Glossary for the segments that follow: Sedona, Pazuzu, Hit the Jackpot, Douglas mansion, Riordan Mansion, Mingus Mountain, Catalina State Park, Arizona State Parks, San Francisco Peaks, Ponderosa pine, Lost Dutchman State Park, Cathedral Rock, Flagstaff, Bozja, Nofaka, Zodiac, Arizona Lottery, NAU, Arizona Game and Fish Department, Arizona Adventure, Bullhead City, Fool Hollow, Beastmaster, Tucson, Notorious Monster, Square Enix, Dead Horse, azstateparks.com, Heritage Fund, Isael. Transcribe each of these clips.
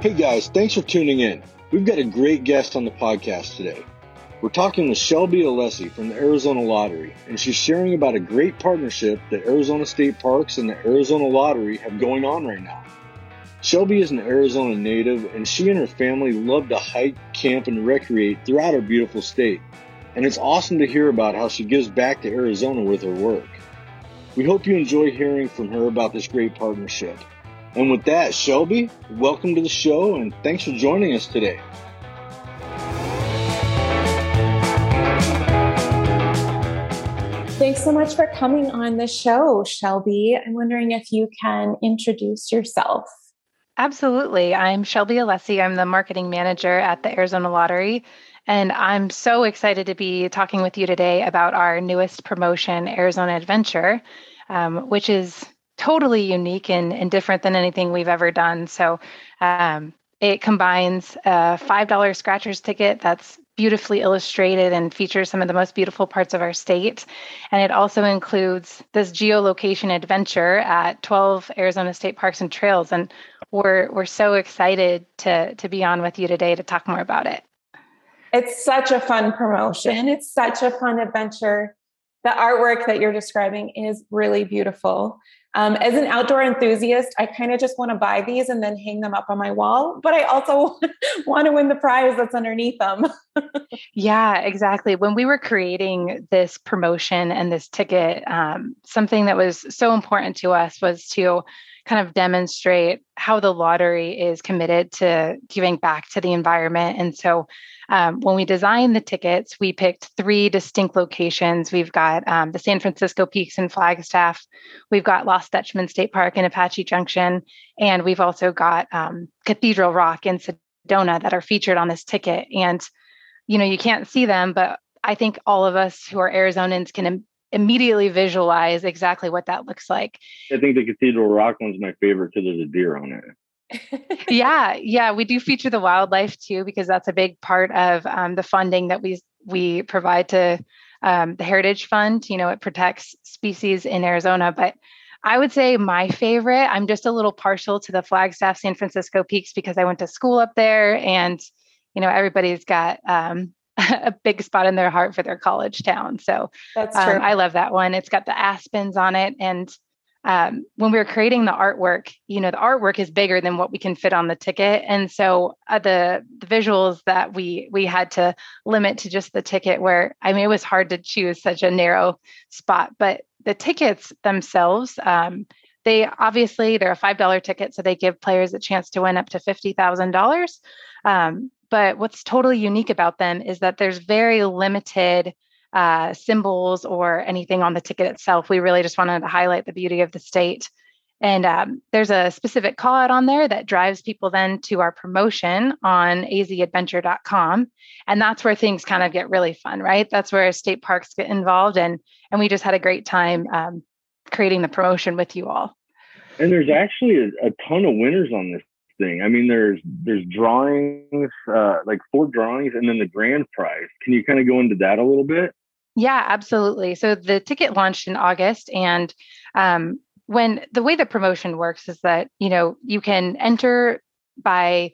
Hey guys, thanks for tuning in. We've got a great guest on the podcast today. We're talking with Shelby Alessi from the Arizona Lottery, and she's sharing about a great partnership that Arizona State Parks and the Arizona Lottery have going on right now. Shelby is an Arizona native, and she and her family love to hike, camp, and recreate throughout our beautiful state. And it's awesome to hear about how she gives back to Arizona with her work. We hope you enjoy hearing from her about this great partnership. And with that, Shelby, welcome to the show, and thanks for joining us today. Thanks so much for coming on the show, Shelby. I'm wondering if you can introduce yourself. Absolutely. I'm Shelby Alessi. I'm the marketing manager at the Arizona Lottery, and I'm so excited to be talking with you today about our newest promotion, Arizona Adventure, which is totally unique and different than anything we've ever done. So it combines a $5 scratchers ticket that's beautifully illustrated and features some of the most beautiful parts of our state. And it also includes this geolocation adventure at 12 Arizona State Parks and Trails. And we're so excited to be on with you today to talk more about it. It's such a fun promotion. It's such a fun adventure. The artwork that you're describing is really beautiful. As an outdoor enthusiast, I kind of just want to buy these and then hang them up on my wall, but I also want to win the prize that's underneath them. Yeah, exactly. When we were creating this promotion and this ticket, something that was so important to us was to kind of demonstrate how the lottery is committed to giving back to the environment. And so when we designed the tickets, we picked three distinct locations. We've got the San Francisco Peaks in Flagstaff. We've got Lost Dutchman State Park in Apache Junction. And we've also got Cathedral Rock in Sedona that are featured on this ticket. And, you know, you can't see them, but I think all of us who are Arizonans can immediately visualize exactly what that looks like. I think the Cathedral Rock one's my favorite because there's a deer on it. Yeah. We do feature the wildlife too, because that's a big part of the funding that we provide to the Heritage Fund. You know, it protects species in Arizona, but I would say my favorite, I'm just a little partial to the Flagstaff San Francisco Peaks because I went to school up there, and, you know, everybody's got a big spot in their heart for their college town. So that's true. I love that one. It's got the aspens on it. And when we were creating the artwork, you know, the artwork is bigger than what we can fit on the ticket. And so the visuals that we had to limit to just the ticket, where, I mean, it was hard to choose such a narrow spot, but the tickets themselves, they obviously, they're a $5 ticket. So they give players a chance to win up to $50,000. But what's totally unique about them is that there's very limited symbols or anything on the ticket itself. We really just wanted to highlight the beauty of the state. And there's a specific call out on there that drives people then to our promotion on azadventure.com. And that's where things kind of get really fun, right? That's where state parks get involved. And we just had a great time creating the promotion with you all. And there's actually a ton of winners on this thing. I mean, there's drawings, like four drawings, and then the grand prize. Can you kind of go into that a little bit? Yeah, absolutely. So the ticket launched in August, and when the way the promotion works is that, you know, you can enter by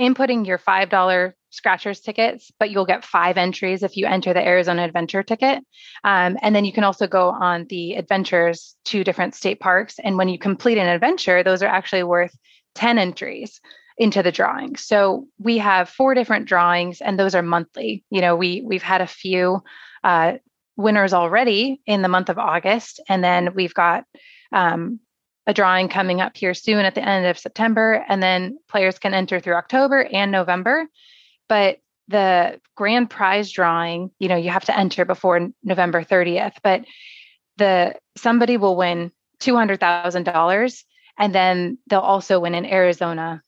inputting your $5 scratchers tickets, but you'll get 5 entries if you enter the Arizona Adventure ticket. And then you can also go on the adventures to different state parks. And when you complete an adventure, those are actually worth 10 entries into the drawing. So we have 4 different drawings, and those are monthly. You know, we've had a few winners already in the month of August, and then we've got a drawing coming up here soon at the end of September, and then players can enter through October and November. But the grand prize drawing, you know, you have to enter before November 30th, but somebody will win $200,000, and then they'll also win an Arizona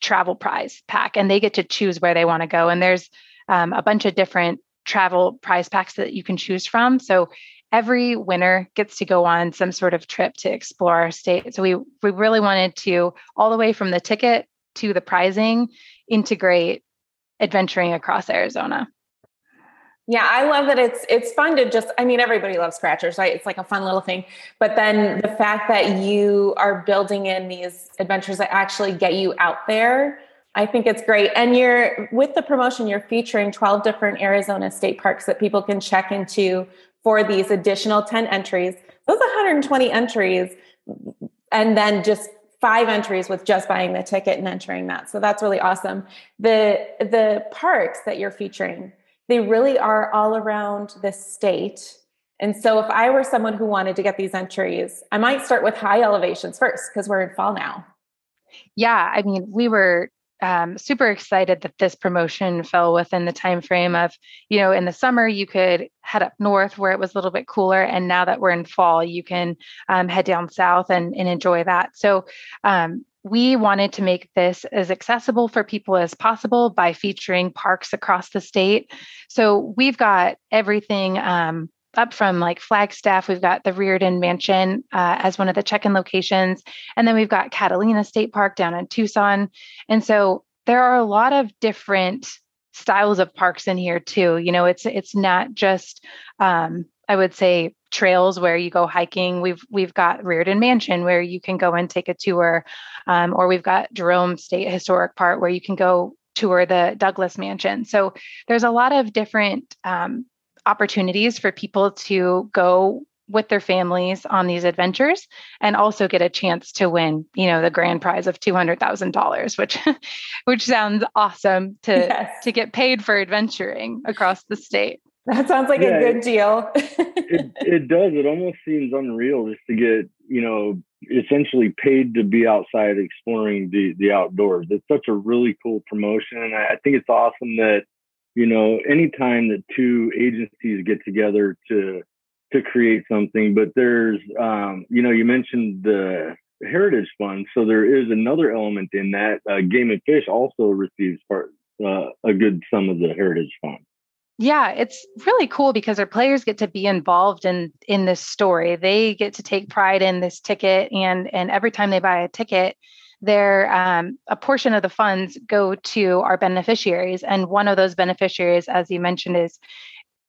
travel prize pack, and they get to choose where they want to go. And there's a bunch of different travel prize packs that you can choose from. So every winner gets to go on some sort of trip to explore our state. So we really wanted to, all the way from the ticket to the prizing, integrate adventuring across Arizona. Yeah, I love that it's fun to just, I mean, everybody loves scratchers, right? It's like a fun little thing. But then the fact that you are building in these adventures that actually get you out there, I think it's great. And you're, with the promotion, you're featuring 12 different Arizona state parks that people can check into for these additional 10 entries. Those 120 entries, and then just 5 entries with just buying the ticket and entering that. So that's really awesome. The parks that you're featuring, they really are all around the state. And so if I were someone who wanted to get these entries, I might start with high elevations first because we're in fall now. Yeah. I mean, we were super excited that this promotion fell within the time frame of, you know, in the summer, you could head up north where it was a little bit cooler. And now that we're in fall, you can head down south and enjoy that. So we wanted to make this as accessible for people as possible by featuring parks across the state. So we've got everything up from like Flagstaff. We've got the Riordan Mansion as one of the check-in locations. And then we've got Catalina State Park down in Tucson. And so there are a lot of different styles of parks in here too. You know, it's not just, I would say, trails where you go hiking. We've got Riordan Mansion where you can go and take a tour, or we've got Jerome State Historic Park where you can go tour the Douglas mansion. So there's a lot of different opportunities for people to go with their families on these adventures and also get a chance to win, you know, the grand prize of $200,000, which sounds awesome to get paid for adventuring across the state. That sounds like a good deal. It does. It almost seems unreal just to get, you know, essentially paid to be outside exploring the outdoors. It's such a really cool promotion. And I think it's awesome that, you know, anytime that two agencies get together to create something, but there's, you mentioned the Heritage Fund. So there is another element in that. Game and Fish also receives a good sum of the Heritage Fund. Yeah, it's really cool because our players get to be involved in this story. They get to take pride in this ticket, and every time they buy a ticket, their a portion of the funds go to our beneficiaries. And one of those beneficiaries, as you mentioned, is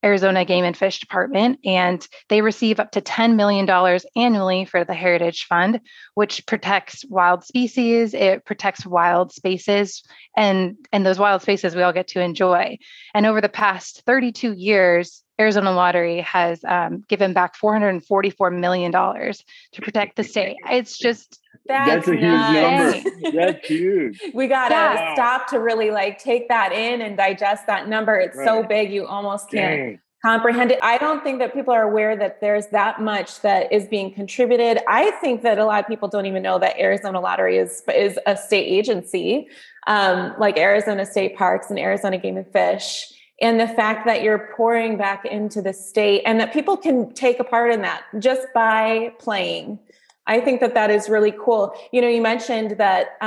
Arizona Game and Fish Department, and they receive up to $10 million annually for the Heritage Fund, which protects wild species, it protects wild spaces, and those wild spaces we all get to enjoy. And over the past 32 years, Arizona Lottery has given back $444 million to protect the state. It's just... That's a huge number. That's huge. We got to stop to really like take that in and digest that number. It's so big, you almost can't comprehend it. I don't think that people are aware that there's that much that is being contributed. I think that a lot of people don't even know that Arizona Lottery is a state agency, like Arizona State Parks and Arizona Game and Fish. And the fact that you're pouring back into the state and that people can take a part in that just by playing. I think that that is really cool. You know, you mentioned that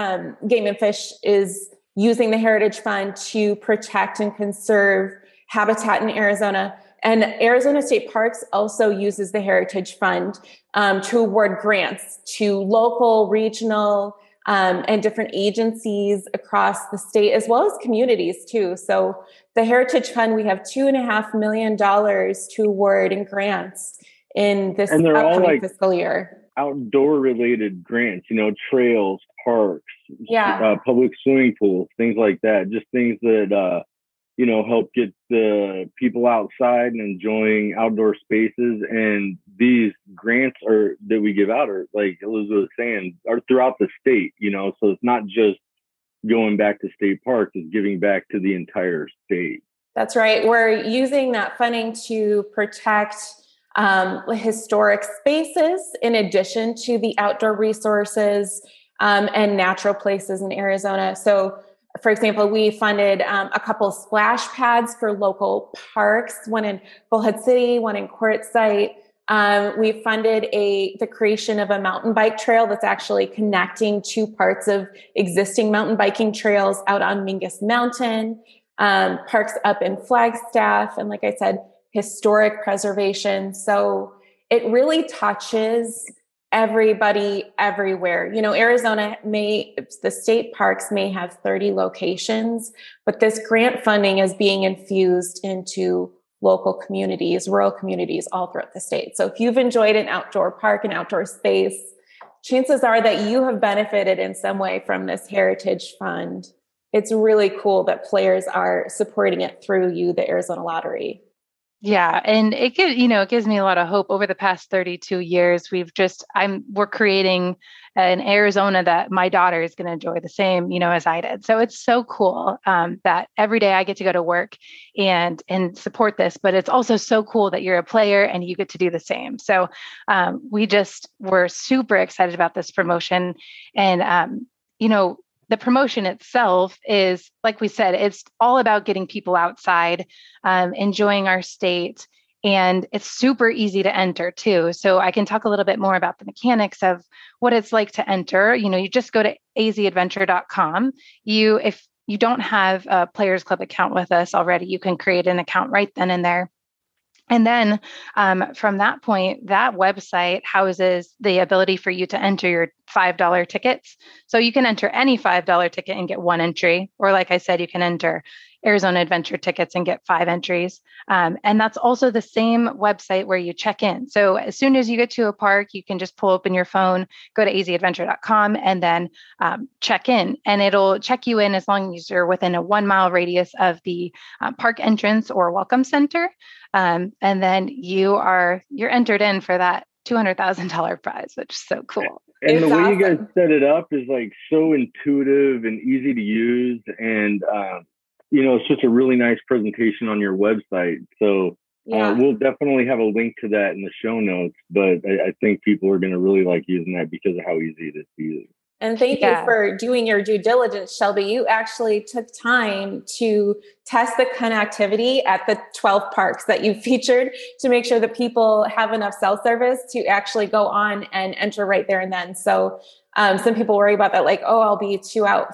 Game and Fish is using the Heritage Fund to protect and conserve habitat in Arizona. And Arizona State Parks also uses the Heritage Fund to award grants to local, regional, and different agencies across the state, as well as communities too. So the Heritage Fund, we have $2.5 million to award in grants in this upcoming fiscal year. Outdoor related grants, you know, trails, parks, public swimming pools, things like that. Just things that, help get the people outside and enjoying outdoor spaces. And these grants that we give out are, like Elizabeth was saying, are throughout the state, you know, so it's not just going back to state parks, it's giving back to the entire state. That's right. We're using that funding to protect historic spaces in addition to the outdoor resources and natural places in Arizona. So for example, we funded a couple splash pads for local parks, one in Bullhead City, one in Quartzsite. We funded the creation of a mountain bike trail that's actually connecting two parts of existing mountain biking trails out on Mingus Mountain, parks up in Flagstaff, and like I said, historic preservation. So it really touches everybody everywhere. You know, Arizona the state parks may have 30 locations, but this grant funding is being infused into local communities, rural communities all throughout the state. So if you've enjoyed an outdoor park, an outdoor space, chances are that you have benefited in some way from this Heritage Fund. It's really cool that players are supporting it through you, the Arizona Lottery. Yeah. And it gives me a lot of hope. Over the past 32 years, we're creating an Arizona that my daughter is going to enjoy the same, as I did. So it's so cool that every day I get to go to work and support this, but it's also so cool that you're a player and you get to do the same. So we're super excited about this promotion. And, the promotion itself is, like we said, it's all about getting people outside, enjoying our state, and it's super easy to enter too. So I can talk a little bit more about the mechanics of what it's like to enter. You just go to azadventure.com. If you don't have a Players Club account with us already, you can create an account right then and there. And then from that point, that website houses the ability for you to enter your $5 tickets. So you can enter any $5 ticket and get one entry. Or like I said, you can enter Arizona Adventure tickets and get 5 entries. And that's also the same website where you check in. So as soon as you get to a park, you can just pull open your phone, go to azadventure.com, and then check in. And it'll check you in as long as you're within a 1-mile radius of the park entrance or welcome center. And then you're entered in for that $200,000 prize, which is so cool. And it's the way awesome. You guys set it up is like so intuitive and easy to use. And, it's just a really nice presentation on your website. So we'll definitely have a link to that in the show notes, but I think people are going to really like using that because of how easy it is to use. And thank you for doing your due diligence, Shelby. You actually took time to test the connectivity at the 12 parks that you featured to make sure that people have enough cell service to actually go on and enter right there and then. So some people worry about that, like, I'll be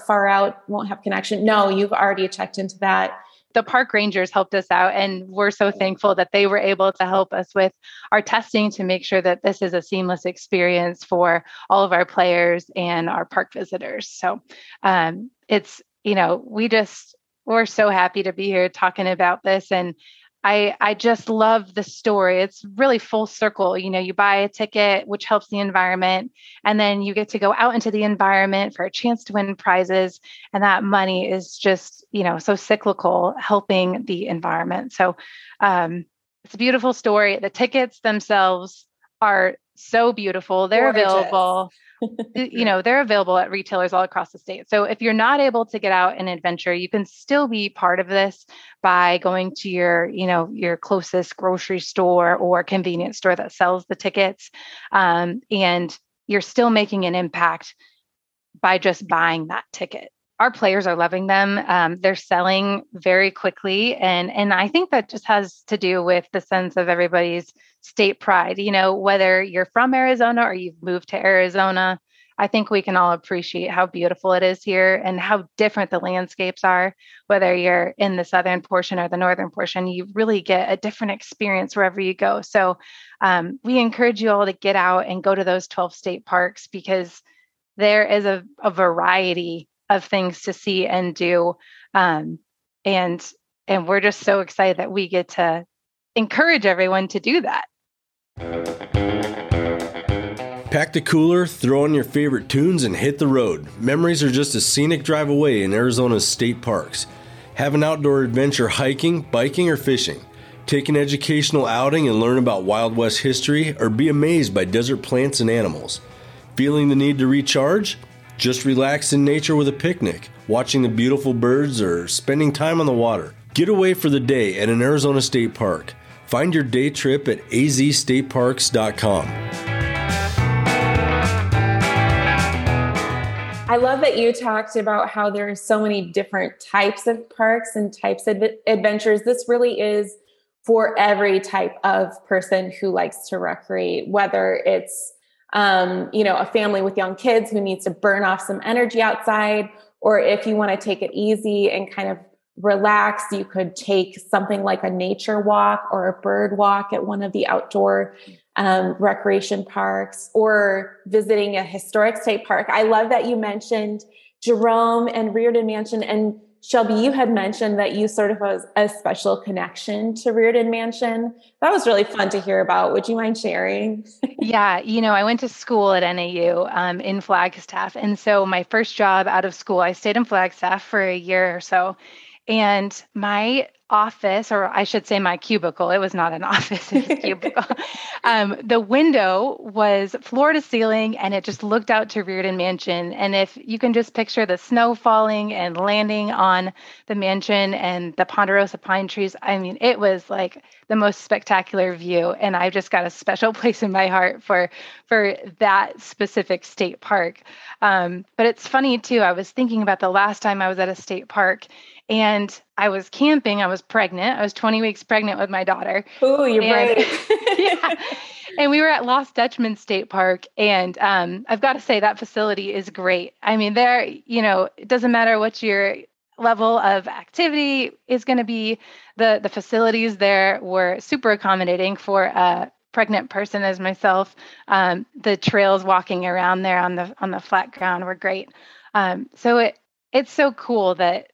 far out, won't have connection. No, you've already checked into that. The park rangers helped us out, and we're so thankful that they were able to help us with our testing to make sure that this is a seamless experience for all of our players and our park visitors. So we're so happy to be here talking about this. And I just love the story. It's really full circle. You buy a ticket, which helps the environment, and then you get to go out into the environment for a chance to win prizes. And that money is just, so cyclical, helping the environment. So it's a beautiful story. The tickets themselves are so beautiful. They're available, they're available at retailers all across the state. So if you're not able to get out and adventure, you can still be part of this by going to your closest grocery store or convenience store that sells the tickets. And you're still making an impact by just buying that ticket. Our players are loving them. They're selling very quickly. And I think that just has to do with the sense of everybody's state pride. Whether you're from Arizona or you've moved to Arizona, I think we can all appreciate how beautiful it is here and how different the landscapes are. Whether you're in the southern portion or the northern portion, you really get a different experience wherever you go. So we encourage you all to get out and go to those 12 state parks, because there is a variety of things to see and do. And we're just so excited that we get to encourage everyone to do that. Pack the cooler, throw on your favorite tunes, and hit the road. Memories are just a scenic drive away in Arizona's state parks. Have an outdoor adventure hiking, biking, or fishing. Take an educational outing and learn about Wild West history, or be amazed by desert plants and animals. Feeling the need to recharge? Just relax in nature with a picnic, watching the beautiful birds, or spending time on the water. Get away for the day at an Arizona state park. Find your day trip at azstateparks.com. I love that you talked about how there are so many different types of parks and types of adventures. This really is for every type of person who likes to recreate, whether it's a family with young kids who needs to burn off some energy outside, or if you want to take it easy and kind of relax. You could take something like a nature walk or a bird walk at one of the outdoor recreation parks, or visiting a historic state park. I love that you mentioned Jerome and Riordan Mansion. And Shelby, you had mentioned that you sort of have a special connection to Riordan Mansion. That was really fun to hear about. Would you mind sharing? Yeah. You know, I went to school at NAU in Flagstaff. And so my first job out of school, I stayed in Flagstaff for a year or so. And my office, or I should say my cubicle, it was not an office, it was a cubicle. The window was floor to ceiling, and it just looked out to Riordan Mansion. And if you can just picture the snow falling and landing on the mansion and the Ponderosa pine trees, I mean, it was like the most spectacular view. And I've just got a special place in my heart for that specific state park. But it's funny too, I was thinking about the last time I was at a state park, and I was camping. I was pregnant. I was 20 weeks pregnant with my daughter. Oh, you're brave. Yeah. And we were at Lost Dutchman State Park. And I've got to say that facility is great. I mean, there, you know, it doesn't matter what your level of activity is going to be. The facilities there were super accommodating for pregnant person as myself. The trails walking around there on the flat ground were great. So it's so cool that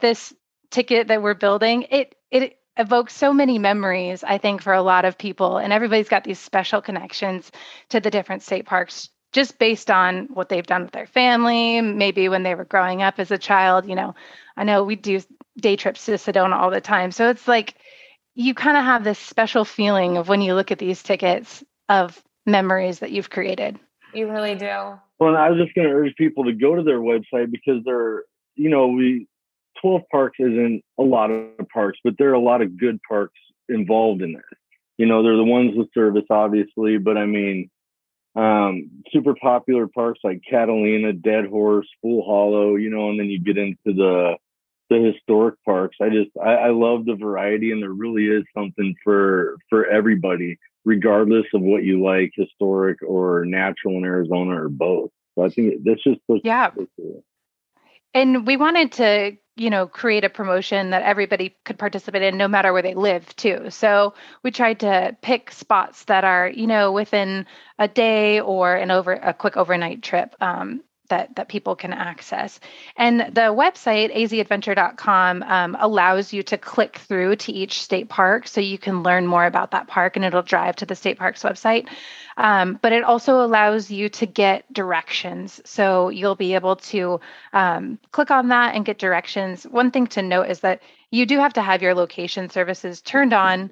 this ticket that we're building, it evokes so many memories, I think, for a lot of people. And everybody's got these special connections to the different state parks just based on what they've done with their family, maybe when they were growing up as a child. You know, I know we do day trips to Sedona all the time. So it's like you kind of have this special feeling of when you look at these tickets of memories that you've created. You really do. Well, and I was just going to urge people to go to their website, because they're, you know, 12 parks isn't a lot of parks, but there are a lot of good parks involved in this. You know, they're the ones with service, obviously, but I mean, super popular parks like Catalina, Dead Horse, Fool Hollow, you know, and then you get into the historic parks. I love the variety, and there really is something for everybody, regardless of what you like, historic or natural in Arizona or both. So I think that's just cool. And we wanted to, you know, create a promotion that everybody could participate in no matter where they live too. So we tried to pick spots that are, you know, within a day or a quick overnight trip that people can access. And the website, azadventure.com, allows you to click through to each state park, so you can learn more about that park, and it'll drive to the state park's website. But it also allows you to get directions. So you'll be able to click on that and get directions. One thing to note is that you do have to have your location services turned on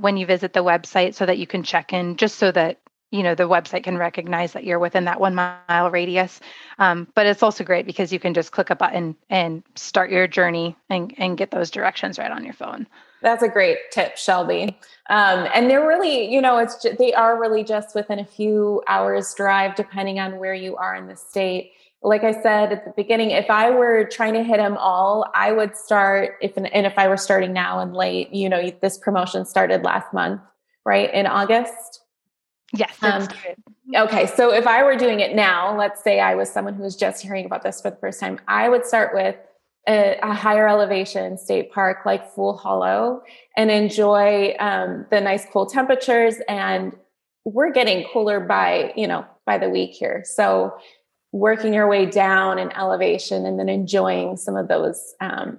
when you visit the website, so that you can check in, just so that, you know, the website can recognize that you're within that 1 mile radius. But it's also great because you can just click a button and start your journey and get those directions right on your phone. That's a great tip, Shelby. And they're really, you know, they are really just within a few hours drive, depending on where you are in the state. Like I said at the beginning, if I were trying to hit them all, I would start, if I were starting now and late, you know, this promotion started last month, right? In August. Yes. Okay. So if I were doing it now, let's say I was someone who was just hearing about this for the first time, I would start with a higher elevation state park like Fool Hollow and enjoy the nice cool temperatures. And we're getting cooler by the week here. So working your way down in elevation and then enjoying some of those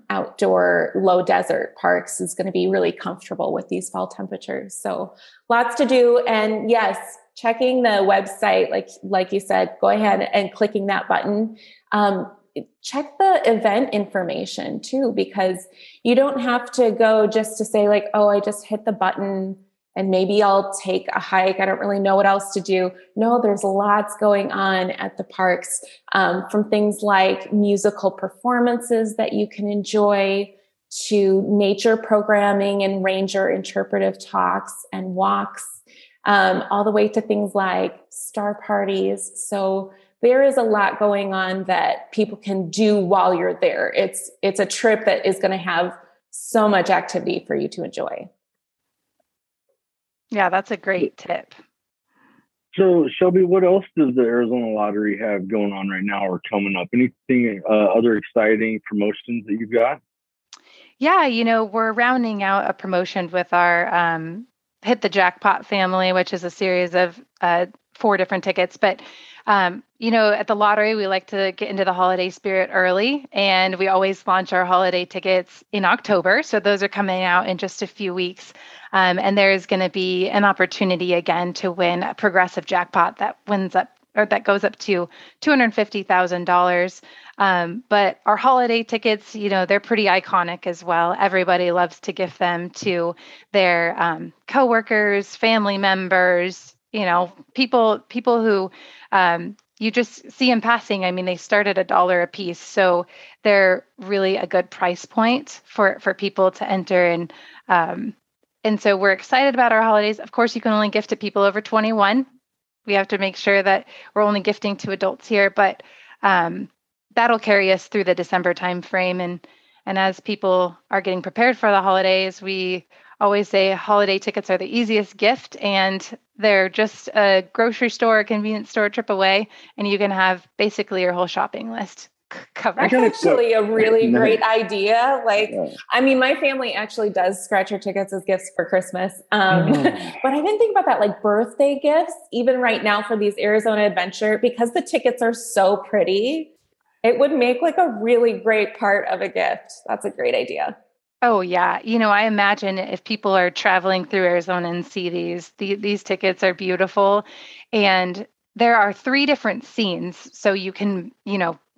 outdoor low desert parks is going to be really comfortable with these fall temperatures. So lots to do. And yes, checking the website, like you said, go ahead and clicking that button. Check the event information too, because you don't have to go just to say like, oh, I just hit the button and maybe I'll take a hike. I don't really know what else to do. No, there's lots going on at the parks, from things like musical performances that you can enjoy to nature programming and ranger interpretive talks and walks, all the way to things like star parties. So there is a lot going on that people can do while you're there. It's a trip that is going to have so much activity for you to enjoy. Yeah, that's a great tip. So, Shelby, what else does the Arizona Lottery have going on right now or coming up? Anything other exciting promotions that you've got? Yeah, we're rounding out a promotion with our Hit the Jackpot family, which is a series of 4 different tickets. But, at the lottery, we like to get into the holiday spirit early, and we always launch our holiday tickets in October. So those are coming out in just a few weeks. And there's going to be an opportunity again to win a progressive jackpot that goes up to $250,000. But our holiday tickets, they're pretty iconic as well. Everybody loves to give them to their coworkers, family members, people who you just see them passing. I mean, they start at $1 a piece, so they're really a good price point for people to enter. And so we're excited about our holidays. Of course, you can only gift to people over 21. We have to make sure that we're only gifting to adults here, but that'll carry us through the December timeframe. And as people are getting prepared for the holidays, we always say holiday tickets are the easiest gift, and they're just a grocery store, convenience store trip away, and you can have basically your whole shopping list covered. That's actually a really great idea. I mean, my family actually does scratcher tickets as gifts for Christmas. But I didn't think about that, birthday gifts, even right now for these Arizona Adventure, because the tickets are so pretty, it would make a really great part of a gift. That's a great idea. Oh, yeah. I imagine if people are traveling through Arizona and see these tickets are beautiful. And there are 3 different scenes. So you can,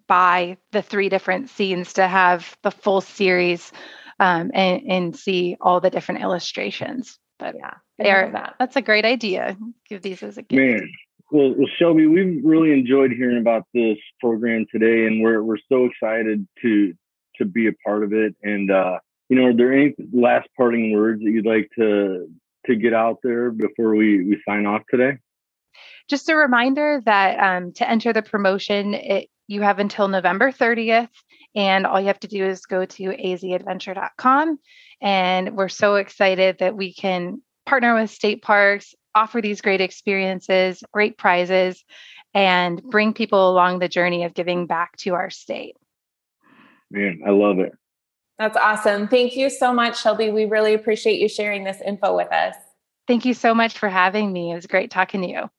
buy the 3 different scenes to have the full series and see all the different illustrations. But yeah, that's a great idea. Give these as a gift. Man. Well, Shelby, we've really enjoyed hearing about this program today, and we're so excited to be a part of it. And, are there any last parting words that you'd like to get out there before we sign off today? Just a reminder that to enter the promotion, you have until November 30th, and all you have to do is go to azadventure.com. And we're so excited that we can partner with state parks, offer these great experiences, great prizes, and bring people along the journey of giving back to our state. Man, I love it. That's awesome. Thank you so much, Shelby. We really appreciate you sharing this info with us. Thank you so much for having me. It was great talking to you.